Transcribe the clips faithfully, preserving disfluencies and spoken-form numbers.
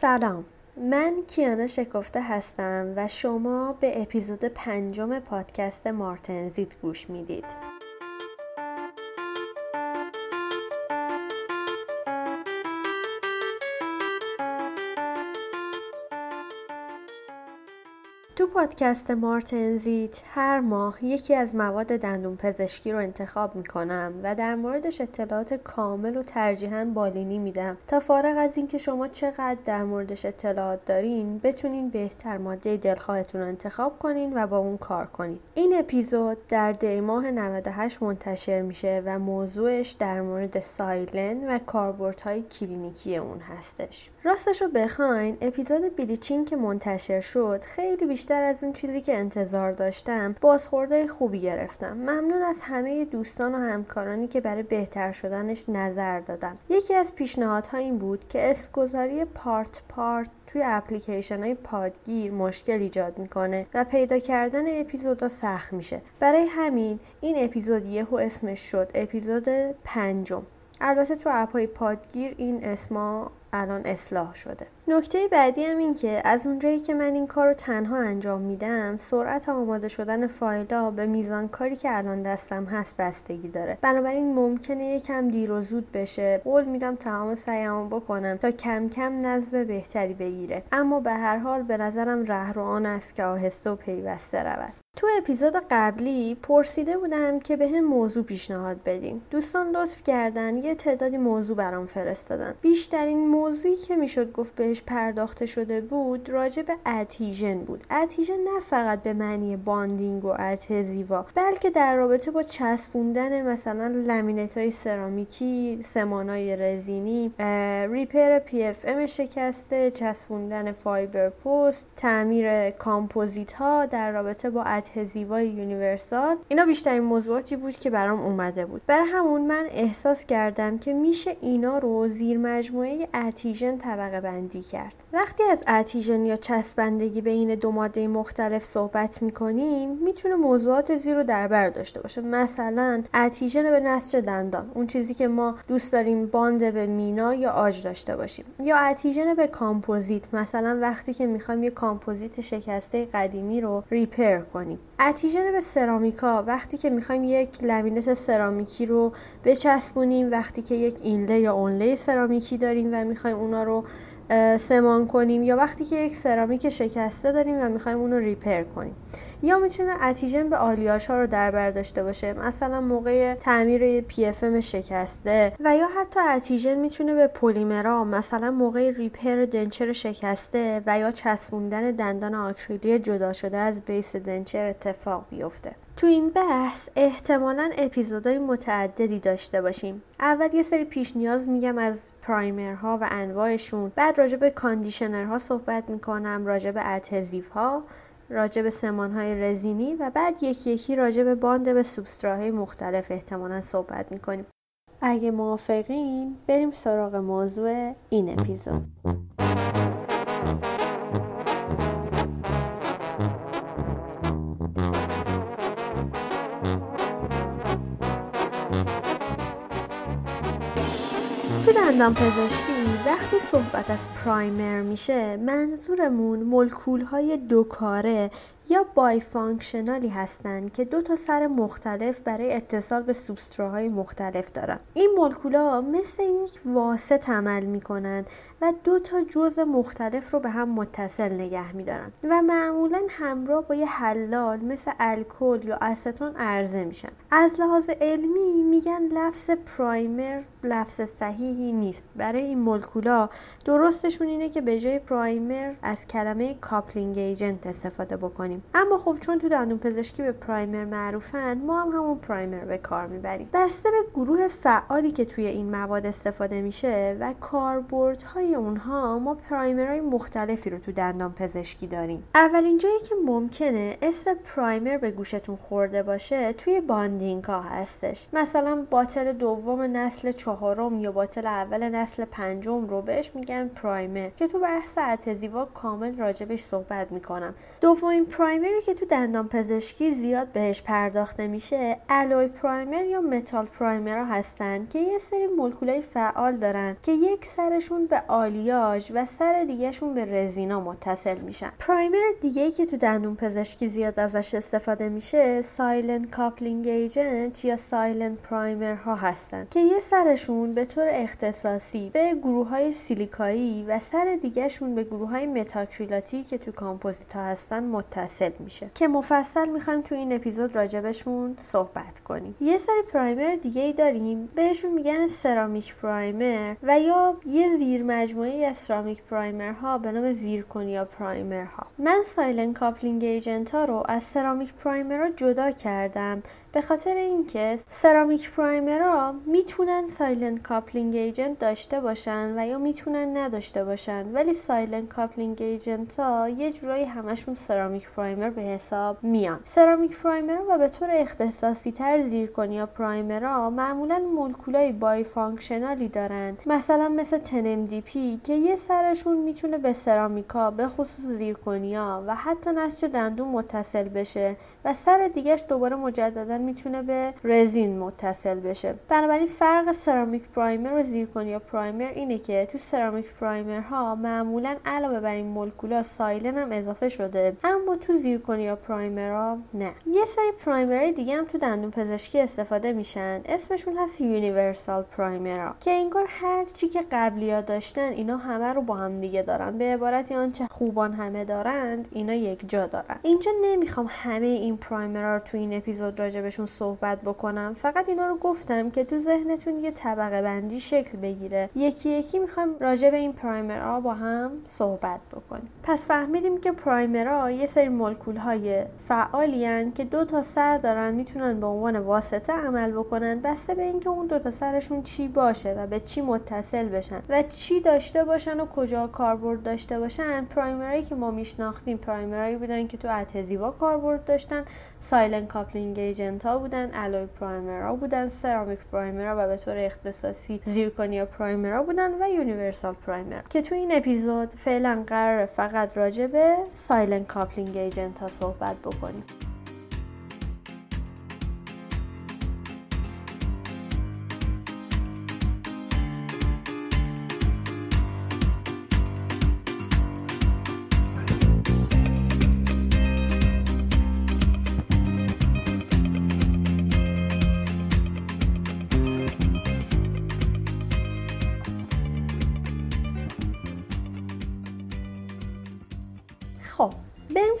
سلام، من کیانا شکفته هستم و شما به اپیزود پنجم پادکست مارتنزیت گوش میدید. تو پادکست مارتنزیت هر ماه یکی از مواد دندون پزشکی رو انتخاب میکنم و در موردش اطلاعات کامل و ترجیحاً بالینی میدم تا فارغ از اینکه شما چقدر در موردش اطلاعات دارین بتونین بهتر ماده دلخواهتون رو انتخاب کنین و با اون کار کنین. این اپیزود در دی ماه نود و هشت منتشر میشه و موضوعش در مورد سایلن و کاربردهای کلینیکی اون هستش. راستش رو بخواین اپیزود بلیچین که منتشر شد خیلی بیشتر در از اون چیزی که انتظار داشتم بازخورده خوبی گرفتم. ممنون از همه دوستان و همکارانی که برای بهتر شدنش نظر دادن. یکی از پیشنهادها این بود که اسمگذاری پارت پارت توی اپلیکیشن های پادگیر مشکل ایجاد میکنه و پیدا کردن اپیزودا سخت میشه. برای همین این اپیزود یهو اسمش شد اپیزود پنجم. البته تو اپ‌های پادگیر این اسما الان اصلاح شده. نکته بعدی هم این که از اونجایی که من این کار رو تنها انجام میدم، سرعت آماده شدن فایل‌ها به میزان کاری که الان دستم هست بستگی داره. بنابراین ممکنه یکم دیر و زود بشه. قول میدم تمام سعیمو بکنم تا کم کم نظم بهتری بگیره. اما به هر حال به نظرم رهروان است که آهسته و پیوسته رود. تو اپیزود قبلی پرسیده بودم که بهم موضوع پیشنهاد بدین. دوستان لطف کردن یه تعدادی موضوع برام فرستادن. بیشترین موضوعی که میشد گفت بهش پرداخته شده بود راجع به ادهیژن بود. ادهیژن نه فقط به معنی باندینگ و ادهزیوا، بلکه در رابطه با چسبوندن مثلا لامینت‌های سرامیکی، سمان‌های رزینی، ریپر پی اف ام شکسته، چسبوندن فایبر پست، تعمیر کامپوزیت‌ها در رابطه با ادهزیوای یونیورسال. اینا بیشترین موضوعاتی بود که برام اومده بود. برای همون من احساس کردم که میشه اینا رو زیر مجموعه ادهیژن طبقه بندی کرد. وقتی از ادهیژن یا چسبندگی بین دو ماده مختلف صحبت میکنیم میتونه موضوعات زیر رو در بر داشته باشه. مثلا ادهیژن به نسج دندان، اون چیزی که ما دوست داریم باند به مینا یا آج داشته باشیم، یا ادهیژن به کامپوزیت، مثلا وقتی که میخوایم یه کامپوزیت شکسته قدیمی رو ریپر کنیم، ادهیژن به سرامیکا وقتی که میخوایم یک لامینت سرامیکی رو بچسبونیم، وقتی که یک اینله یا اونله سرامیکی داریم و میخوایم اونا رو سمان کنیم، یا وقتی که یک سرامیک شکسته داریم و میخوایم اون رو ریپر کنیم. یا میتونه ادهیژن به آلیاژ ها رو در بر داشته باشه، مثلا موقع تعمیر پی اف ام شکسته، و یا حتی ادهیژن میتونه به پلیمرها، مثلا موقع ریپر دنچر شکسته و یا چسبوندن دندان آکریلی جدا شده از بیس دنچر اتفاق بیفته. تو این بحث احتمالاً اپیزودهای متعددی داشته باشیم. اول یه سری پیش نیاز میگم از پرایمرها و انواعشون، بعد راجع به کاندیشنرها صحبت میکنم، راجع به ادهزیوها، راجع به سمان‌های رزینی، و بعد یکی یکی راجع به باند به سوبستراهای مختلف احتمالاً صحبت میکنیم. اگه موافقین بریم سراغ موضوع این اپیزود. تو دندانپزشکی وقتی صحبت از پرایمر میشه منظورمون مولکول‌های دوکاره یا بای فانکشنالی هستن که دو تا سر مختلف برای اتصال به سوبستراهای مختلف دارن. این مولکول‌ها مثل یک واسط عمل میکنن و دو تا جزء مختلف رو به هم متصل نگه میدارن و معمولاً همراه با یه حلال مثل الکل یا استون عرضه میشن. از لحاظ علمی میگن لفظ پرایمر لفظ صحیحی نیست. برای این مولکول‌ها درستشون اینه که به جای پرایمر از کلمه کاپلینگ ایجنت استفاده بکنیم. اما خب چون تو دندون پزشکی به پرایمر معروفن، ما هم همون پرایمر به کار میبریم. بسته به گروه فعالی که توی این مواد استفاده میشه و کاربردهای اونها، ما پرایمرهای مختلفی رو تو دندان پزشکی داریم. اولین جایی که ممکنه اسم پرایمر به گوشتون خورده باشه توی باندینگ ها هستش. مثلا باتل دوم نسل چهارم یا باتل اول نسل پنجم پنجم رو بهش میگن پرایمر که تو بحث اتزیوا کامل راجبش صحبت میکنم. دومین پرایمری که تو دندان پزشکی زیاد بهش پرداخته میشه الوی پرایمر یا متال پرایمرها هستن که یه سری مولکولای فعال دارن که یک سرشون به آلیاژ و سر دیگهشون به رزینا متصل میشن. پرایمر دیگه‌ای که تو دندون پزشکی زیاد ازش استفاده میشه سایلنت کاپلینگ ایجنت یا سایلنت پرایمرها هستن که یه سرشون به طور اختصاصی به گروه‌های سیلیکایی و سر دیگهشون به گروه‌های متاکریلاتی که تو کامپوزیت‌ها هستن متصل میشه که مفصل می‌خوایم تو این اپیزود راجبشون صحبت کنیم. یه سری پرایمر دیگه‌ای داریم بهشون میگن سرامیک پرایمر و یا یه زیر مجموعه‌ای از سرامیک پرایمرها به نام زیرکونیا پرایمرها. من سایلنت کاپلینگ ایجنت ها رو از سرامیک پرایمرها جدا کردم به خاطر اینکه سرامیک پرایمرها میتونن سایلنت کاپلینگ ایجنت داشته باشن و یا میتونن نداشته باشن، ولی سایلنت کاپلینگ ایجنت ها یه جورایی همشون سرامیک پرایمر به حساب میان. سرامیک پرایمرها و به طور اختصاصی تر زیرکونیا پرایمرها معمولا مولکولای بای فانکشنالی دارن، مثلا مثل تن ام دی پی که یه سرشون میتونه به سرامیکا به خصوص زیرکونیا و حتی نسج دندون متصل بشه و سر دیگهش دوباره مجددا میتونه به رزین متصل بشه. بنابراین فرق سرامیک پرایمر و زیرکونیا پرایمر اینه که تو سرامیک پرایمرها معمولا علاوه بر این مولکولا سایلن هم اضافه شده، اما تو زیرکونیا پرایمرها نه. یه سری پرایمرهای دیگه هم تو دندون پزشکی استفاده میشن، اسمشون هست یونیورسال پرایمرها که انگار هر چی که قبلی‌ها داشتن اینا همه رو با هم دیگه دارن. به عبارتی آنچه خوبان همه دارند اینا یک جا دارن. اینجا نمیخوام همه این پرایمرها رو تو این اپیزود راجبشون صحبت بکنم، فقط اینا رو گفتم که تو ذهنتون یه طبقه بندی شکل بگیره. یکی یکی میخوام راجب این پرایمرها با هم صحبت بکنیم. پس فهمیدیم که پرایمرها یه سری مولکول‌های فعالین که دو تا سر دارن، میتونن به عنوان واسطه عمل بکنن بسته به اینکه اون دو تا سرشون چی باشه و به چی متصل بشن و چی داشته باشن و کجا کاربرد داشته باشن. پرایمرایی که ما میشناختیم پرایمرایی بودن که تو اتزیوا کاربرد داشتن، سایلنت کاپلینگ ایجنت ها بودن، الوی پرایمرها بودن، سرامیک پرایمرها و به طور اختصاصی زیرکونیا پرایمرها بودن و یونیورسال پرایمر که تو این اپیزود فعلا قرار فقط راجع به سایلنت کاپلینگ ایجنت ها صحبت بکنیم.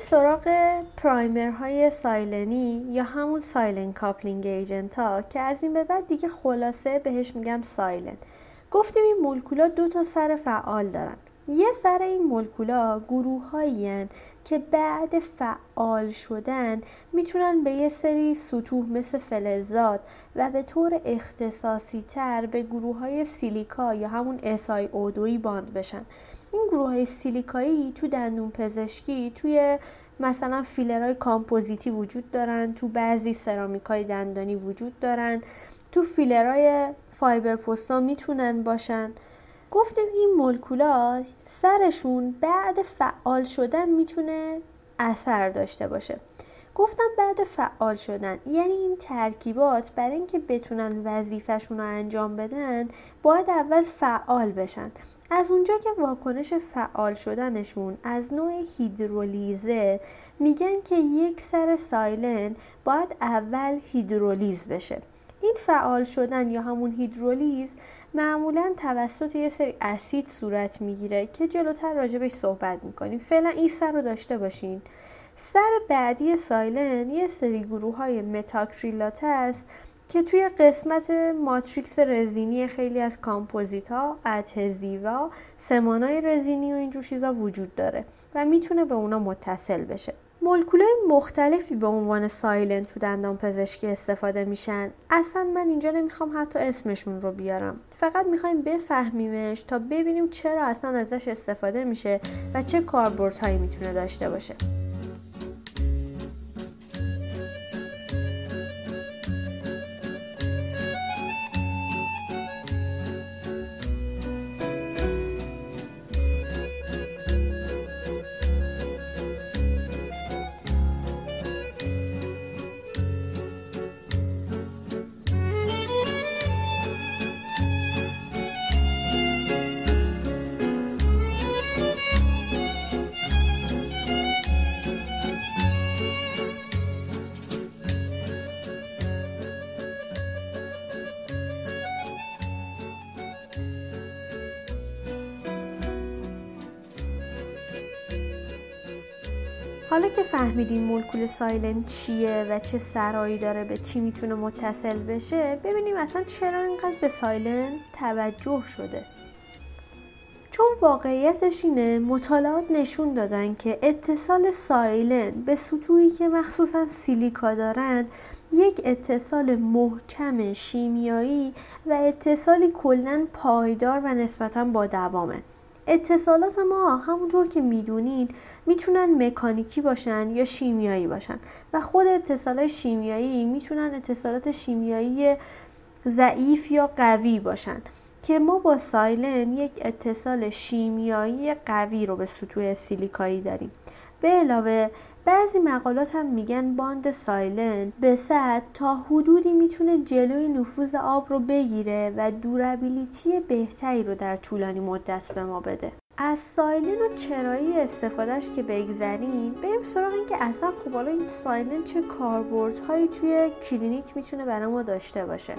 سراغ پرایمرهای سایلنی یا همون سایلنت کاپلینگ ایجنت ها که از این به بعد دیگه خلاصه بهش میگم سایلنت. گفتیم این مولکولا دو تا سر فعال دارن. یه سر این مولکولا گروه هایین که بعد فعال شدن میتونن به یه سری سطوح مثل فلزات و به طور اختصاصی تر به گروه های سیلیکا یا همون اس آی او دو باند بشن. این گروه های سیلیکایی تو دندون پزشکی توی مثلا فیلرهای کامپوزیتی وجود دارن، تو بعضی سرامیکای دندانی وجود دارن، تو فیلرهای فایبر پوستا میتونن باشن. گفتیم این مولکولا سرشون بعد فعال شدن میتونه اثر داشته باشه. گفتم بعد فعال شدن یعنی این ترکیبات برای اینکه بتونن وظیفه‌شون رو انجام بدن باید اول فعال بشن. از اونجا که واکنش فعال شدنشون از نوع هیدرولیزه، میگن که یک سر سایلن باید اول هیدرولیز بشه. این فعال شدن یا همون هیدرولیز معمولاً توسط یه سری اسید صورت میگیره که جلوتر راجبش صحبت میکنیم. فعلا این سر رو داشته باشین. سر بعدی سایلن یه سری گروه های متاکریلات هست که توی قسمت ماتریکس رزینی خیلی از کامپوزیت ها، اتزیوا، سمانای رزینی و اینجور چیزا وجود داره و میتونه به اونا متصل بشه. مولکولای مختلفی به عنوان سایلنت تو دندان پزشکی استفاده میشن. اصلا من اینجا نمیخوام حتی اسمشون رو بیارم، فقط میخوایم بفهمیمش تا ببینیم چرا اصلا ازش استفاده میشه و چه کاربردهایی میتونه داشته باشه. حالا که فهمیدین مولکول سایلن چیه و چه سرایی داره، به چی میتونه متصل بشه، ببینیم اصلا چرا اینقدر به سایلن توجه شده. چون واقعیتش اینه مطالعات نشون دادن که اتصال سایلن به سطوحی که مخصوصا سیلیکا دارن یک اتصال محکم شیمیایی و اتصالی کلن پایدار و نسبتاً با دوامه. اتصالات ما همونطور که میدونین میتونن مکانیکی باشن یا شیمیایی باشن و خود اتصالات شیمیایی میتونن اتصالات شیمیایی ضعیف یا قوی باشن که ما با سایلن یک اتصال شیمیایی قوی رو به سطوح سیلیکایی داریم. به علاوه بعضی مقالات هم میگن باند سایلن به سطح تا حدودی میتونه جلوی نفوذ آب رو بگیره و دورابیلیتی بهتری رو در طولانی مدت به ما بده. از سایلن و چرایی استفادهش که بگذریم، بریم سراغ این که اصلا خب حالا این سایلن چه کاربردهایی توی کلینیک میتونه برای ما داشته باشه.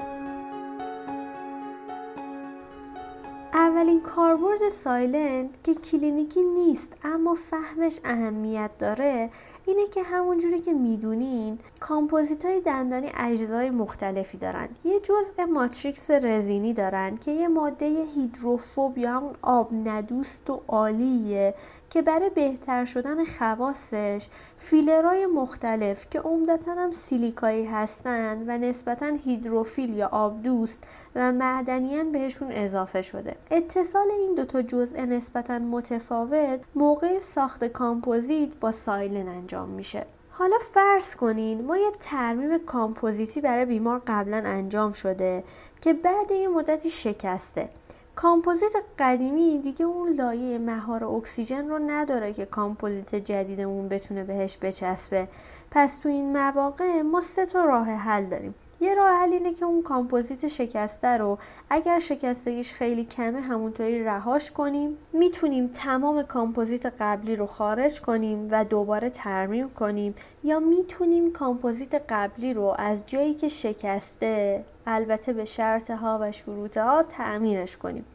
اولین کاربرد سایلن که کلینیکی نیست اما فهمش اهمیت داره اینه که همونجوری که میدونین کامپوزیت‌های دندانی اجزای مختلفی دارن. یه جزء ماتریکس رزینی دارن که یه ماده هیدروفوب یا همون آب ندوست و آلیه که برای بهتر شدن خواصش فیلرهای مختلف که عمدتاً هم سیلیکایی هستن و نسبتاً هیدروفیل یا آب دوست و معدنیاً بهشون اضافه شده. اتصال این دوتا جزء نسبتاً متفاوت موقع ساخت کامپوزیت با سایلن انجام میشه. حالا فرض کنین ما یه ترمیم کامپوزیتی برای بیمار قبلا انجام شده که بعد یه مدتی شکسته. کامپوزیت قدیمی دیگه اون لایه مهار اکسیژن رو نداره که کامپوزیت جدیدمون بتونه بهش بچسبه. پس تو این مواقع ما سه تا راه حل داریم. یه راه حل اینه که اون کامپوزیت شکسته رو اگر شکستگیش خیلی کمه همونطوری رهاش کنیم. میتونیم تمام کامپوزیت قبلی رو خارج کنیم و دوباره ترمیم کنیم، یا میتونیم کامپوزیت قبلی رو از جایی که شکسته البته به شرط ها و شروط ها تعمیرش کنیم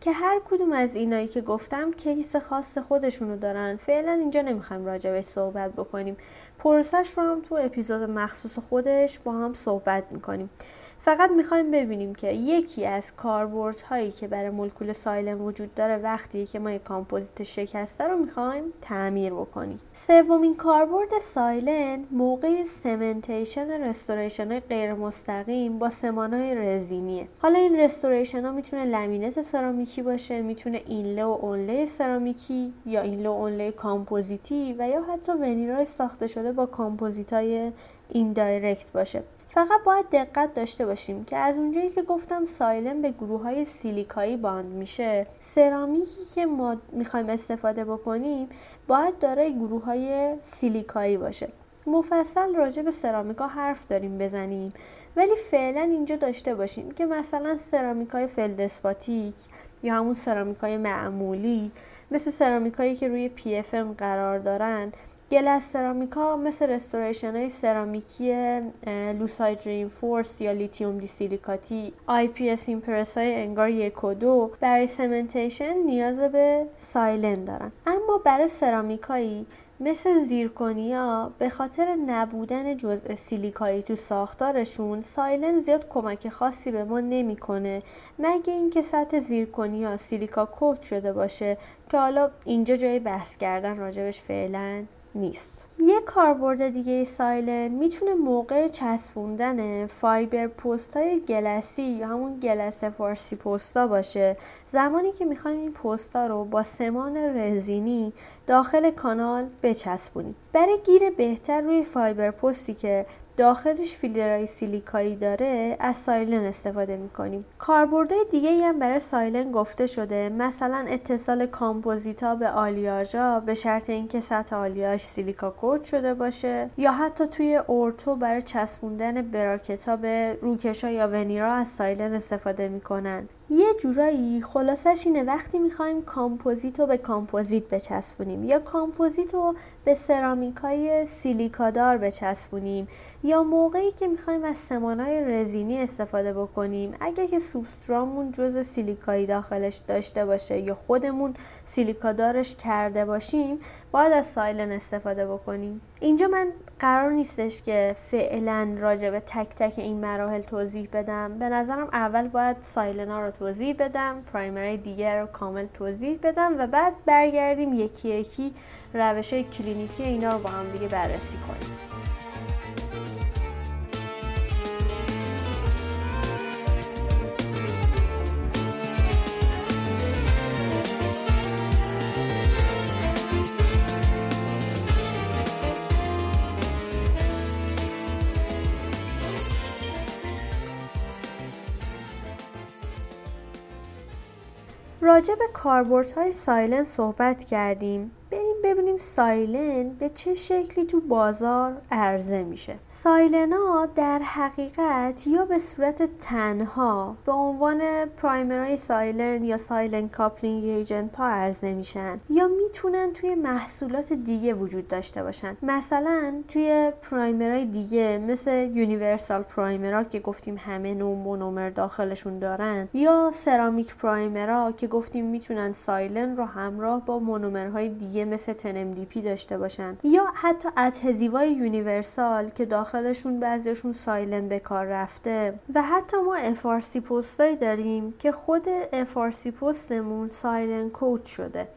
که هر کدوم از اینایی که گفتم کیس خاص خودشونو دارن. فعلا اینجا نمیخوایم راجبش صحبت بکنیم، پروسش رو هم تو اپیزود مخصوص خودش با هم صحبت میکنیم. فقط میخوایم ببینیم که یکی از کاربردهایی که برای مولکول سایلن وجود داره وقتی که ما یک کامپوزیت شکسته رو میخوایم تعمیر بکنیم. سومین کاربرد سایلن موقع سمنتیشن رستوریشن های غیر مستقیم با سمانهای رزینیه. حالا این رستوریشن ها میتونه لامینت سرامیکی باشه، میتونه اینله و اونله سرامیکی یا اینله و اونله کامپوزیتی و یا حتی ونیرای ساخته شده با کامپوزیت های ایندایرکت باشه. فقط باید دقت داشته باشیم که از اونجایی که گفتم سایلن به گروه‌های سیلیکایی باند میشه، سرامیکی که ما میخوایم استفاده بکنیم باید دارای گروه‌های سیلیکایی باشه. مفصل راجع به سرامیکا حرف داریم بزنیم، ولی فعلا اینجا داشته باشیم که مثلا سرامیکای فلدسپاتیک یا همون سرامیکای معمولی مثل سرامیکایی که روی پی اف ام قرار دارن، گلس سرامیکا مثل رستوریشن های سرامیکی لوساید رینفورس یا لیتیوم دی سیلیکاتی، آی پی اس ایمپرس های انگار یک و دو برای سمنتیشن نیاز به سایلن دارن. اما برای سرامیکایی مثل زیرکونیا به خاطر نبودن جزء سیلیکایی تو ساختارشون سایلن زیاد کمک خاصی به ما نمیکنه، مگه اینکه سطح زیرکونیا سیلیکا کوت شده باشه که حالا اینجا جای بحث کردن راجبش فعلا نیست. یک کاربرد دیگه سایلن میتونه موقع چسبوندن فایبر پست‌های گلسی یا همون گلس فارسی پستا باشه. زمانی که می‌خوایم این پستا رو با سمان رزینی داخل کانال بچسبونیم، برای گیر بهتر روی فایبر پستی که داخلش فیلرهای سیلیکایی داره از سایلن استفاده میکنیم. کاربردهای دیگه‌ای هم برای سایلن گفته شده، مثلا اتصال کامپوزیت‌ها به آلیاژها به شرط اینکه سطح آلیاژ سیلیکا کوت شده باشه، یا حتی توی اورتو برای چسبوندن براکت‌ها به روکش‌ها یا ونیرها از سایلن استفاده میکنن. یه جورایی خلاصش اینه وقتی میخوایم کامپوزیت رو به کامپوزیت بچسبونیم یا کامپوزیت رو به سرامیکای سیلیکادار بچسبونیم یا موقعی که میخوایم از سمانهای رزینی استفاده بکنیم، اگه که سوبسترامون جزء سیلیکایی داخلش داشته باشه یا خودمون سیلیکادارش کرده باشیم، باید از سایلن استفاده بکنیم. اینجا من قرار نیستش که فعلا راجع به تک تک این مراحل توضیح بدم. به نظرم اول باید سایلنا رو توضیح بدم، پرایمری دیگر رو کامل توضیح بدم و بعد برگردیم یکی یکی روش‌های کلینیکی اینا رو با هم دیگه بررسی کنیم. راجع به کاربردهای سایلن صحبت کردیم. بریم ببینیم سایلن به چه شکلی تو بازار عرضه میشه. سایلن‌ها در حقیقت یا به صورت تنها به عنوان پرایمرهای سایلن یا سایلن کاپلینگ ایجنت ها عرضه میشن یا میتونن توی محصولات دیگه وجود داشته باشن. مثلا توی پرایمرهای دیگه مثل یونیورسال پرایمرها که گفتیم همه نوع مونومر داخلشون دارن یا سرامیک پرایمرها که گفتیم میتونن سایلن رو همراه با مونومرهای دیگه مثل تن ام دی پی داشته باشن یا حتی ادهزیوهای یونیورسال که داخلشون بعضیشون سایلن به کار رفته و حتی ما اف آر سی پوستایی داریم که خود اف آر سی پوستمون سایلن کوت شده.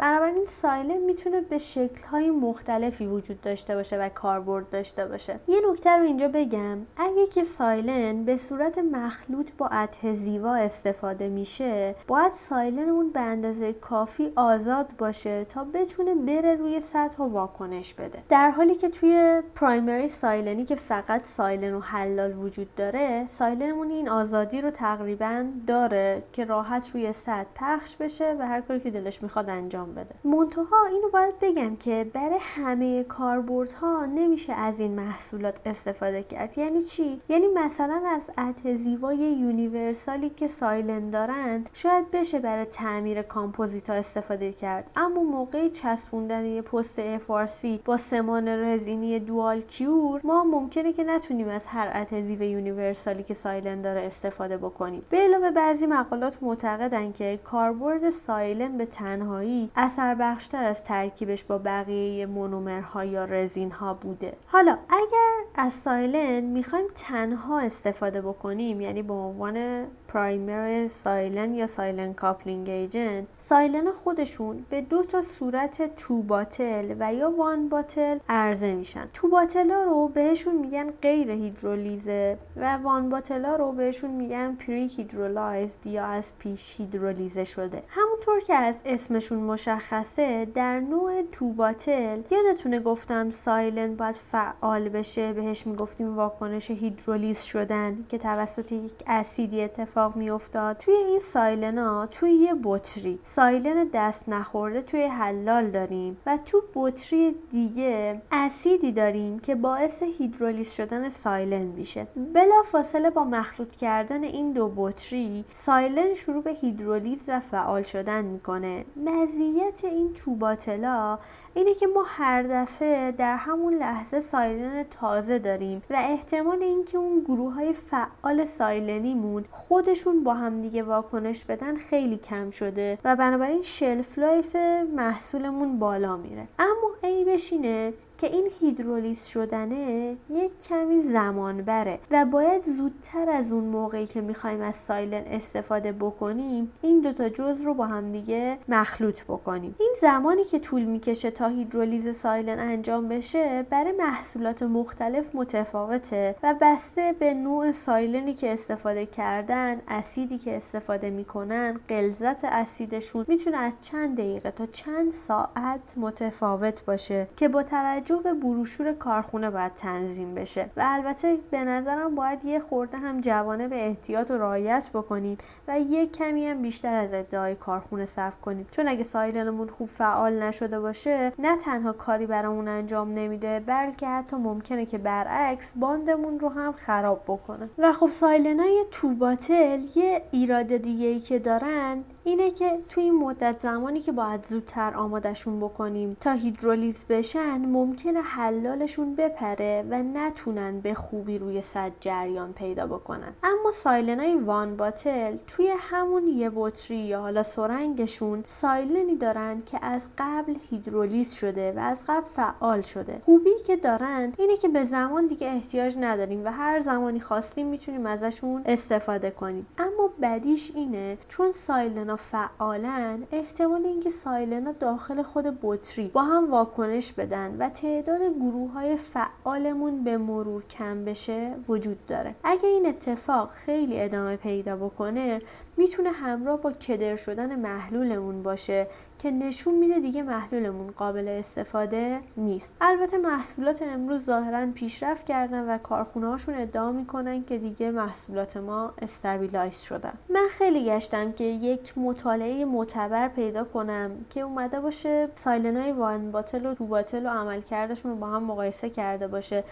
بنابراین سایلن میتونه به شکل‌های مختلفی وجود داشته باشه و کاربرد داشته باشه. یه نکته رو اینجا بگم، اگه که سایلن به صورت مخلوط با ادهزیوها استفاده میشه، باید سایلن اون به اندازه کافی آزاد باشه تا بتونه بره روی سطح و واکنش بده. در حالی که توی پرایمری سایلنی که فقط سایلن و حلال وجود داره، سایلنمون این آزادی رو تقریباً داره که راحت روی سطح پخش بشه و هر کاری که دلش می‌خواد انجام بده. منتها اینو باید بگم که برای همه کاربردها نمیشه از این محصولات استفاده کرد. یعنی چی؟ یعنی مثلا از ادهزیوهای یونیورسالی که سایلن دارن شاید بشه برای تعمیر کامپوزیت ها استفاده کرد، اما موقع چسبوندن یه پست اف آر سی با سمان رزینی دوال کیور ما ممکنه که نتونیم از هر ادهزیو یونیورسالی که سایلن داره استفاده بکنیم. به علاوه بعضی مقالات معتقدن که کاربرد سایلن به تنهایی اثر بخشتر از ترکیبش با بقیه مونومرها یا رزینها بوده. حالا اگر از سایلن میخوایم تنها استفاده بکنیم، یعنی به عنوان پرایمر سایلن یا سایلن کاپلینگ ایجنت، سایلن خودشون به دو تا صورت تو باتل و یا وان باتل عرضه میشن. تو باتل ها رو بهشون میگن غیر هیدرولیزه و وان باتل ها رو بهشون میگن پری هیدرولایزد یا از پیش هیدرولیزه شده. همونطور که از اسمشون مشخصه، در نوع تو باتل یادتونه گفتم سایلن باید فعال بشه، بهش میگفتیم واکنش هیدرولیز شدن که توسط یک اسیدی اتفاق میافتاد. توی این سایلنا توی یه بطری سایلن دست نخورده توی حلال داریم و تو بطری دیگه اسیدی داریم که باعث هیدرولیز شدن سایلن میشه. بلافاصله با مخلوط کردن این دو بطری سایلن شروع به هیدرولیز و فعال شدن میکنه. مزیت این تو باتلا اینه که ما هر دفعه در همون لحظه سایلن تازه داریم و احتمال اینکه اون گروه های فعال سایلنیمون خودشون با هم دیگه واکنش بدن خیلی کم شده و بنابراین شلف لایف محصولمون بالا میره. اما عیبش اینه که این هیدرولیز شدنه یک کمی زمان بره و باید زودتر از اون موقعی که میخوایم از سایلن استفاده بکنیم این دوتا جزء رو با هم دیگه مخلوط بکنیم. این زمانی که طول میکشه تا هیدرولیز سایلن انجام بشه برای محصولات مختلف متفاوته و بسته به نوع سایلنی که استفاده کردن، اسیدی که استفاده میکنن، غلظت اسیدشون میتونه از چند دقیقه تا چند ساعت متفاوت باشه که با توجه توجه به بروشور کارخونه باید تنظیم بشه و البته به نظرم باید یه خورده هم جوانه به احتیاط و رعایت بکنیم و یه کمی هم بیشتر از ادعای کارخونه صرف کنیم، چون اگه سایلنمون خوب فعال نشده باشه نه تنها کاری برامون انجام نمیده بلکه حتی ممکنه که برعکس باندمون رو هم خراب بکنه. و خب سایلنای تو باتل یه ایراد دیگه‌ای که دارن اینه که توی این مدت زمانی که باید زودتر آمادشون بکنیم تا هیدرولیز بشن ممکنه حلالشون بپره و نتونن به خوبی روی سد جریان پیدا بکنن. اما سایلنای وان باتل توی همون یه بطری یا حالا سرنگشون سایلنی دارن که از قبل هیدرولیز شده و از قبل فعال شده. خوبی که دارن اینه که به زمان دیگه احتیاج نداریم و هر زمانی خواستیم میتونیم ازشون استفاده کنیم. اما بدیش اینه چون سایلنا فعالن احتمال اینکه سایلنا داخل خود بطری با هم واکنش بدن و تعداد گروه‌های فعالمون به مرور کم بشه وجود داره. اگه این اتفاق خیلی ادامه پیدا بکنه میتونه همراه با کدر شدن محلولمون باشه که نشون میده دیگه محلولمون قابل استفاده نیست. البته محصولات امروز ظاهراً پیشرفت کردن و کارخونه‌هاشون ادعا میکنن که دیگه محصولات ما استابیلایز شدن. من خیلی گشتم که یک مطالعه معتبر پیدا کنم که اومده باشه سایلنای وان باتل و تو باتل و عملکردشون رو با هم مقایسه کرده باشه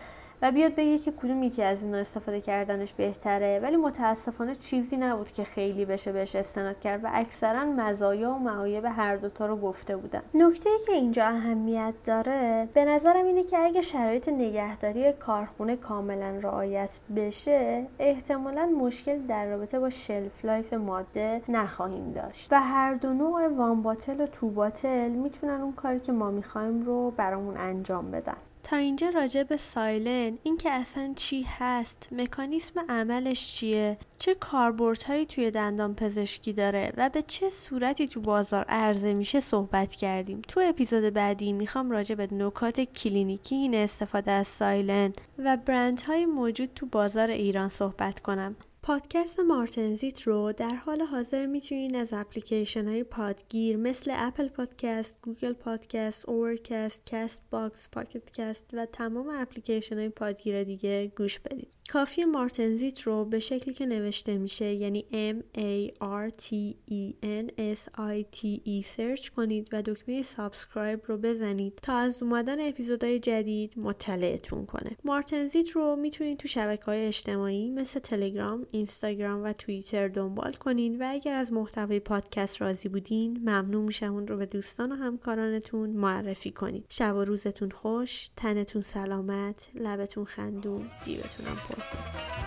و بیاد بگه که کدوم یکی از اینا استفاده کردنش بهتره، ولی متاسفانه چیزی نبود که خیلی بشه بهش استناد کرد و اکثرا مزایا و معایب هر دوتا رو گفته بودن. نکته‌ای که اینجا اهمیت داره به نظرم اینه که اگه شرایط نگهداری کارخونه کاملا رعایت بشه احتمالاً مشکل در رابطه با شلف لایف ماده نخواهیم داشت و هر دو نوع وان باتل و تو باتل میتونن اون کاری که ما می‌خوایم رو برامون انجام بدن. تا اینجا راجع به سایلن، این که اصلا چی هست، مکانیسم عملش چیه، چه کاربردهایی توی دندان پزشکی داره و به چه صورتی تو بازار عرضه میشه صحبت کردیم. تو اپیزود بعدی میخوام راجع به نکات کلینیکی این استفاده از سایلن و برندهای موجود تو بازار ایران صحبت کنم. پادکست مارتنزیت رو در حال حاضر میتونین از اپلیکیشن های پادگیر مثل اپل پادکست، گوگل پادکست، اورکست، کست باکس، پاکت کست و تمام اپلیکیشن های پادگیر دیگه گوش بدید. کافی مارتنزیت رو به شکلی که نوشته میشه، یعنی M A R T E N S I T E سرچ کنید و دکمه سابسکرایب رو بزنید تا از اومدن اپیزودهای جدید مطلعتون کنه. مارتنزیت رو میتونید تو شبکه‌های اجتماعی مثل تلگرام، اینستاگرام و توییتر دنبال کنین و اگر از محتوای پادکست راضی بودین ممنون میشم اون رو به دوستان و همکارانتون معرفی کنید. شب و روزتون خوش، تنتون سلامت، لبتون خندون، جیبتون هم پر.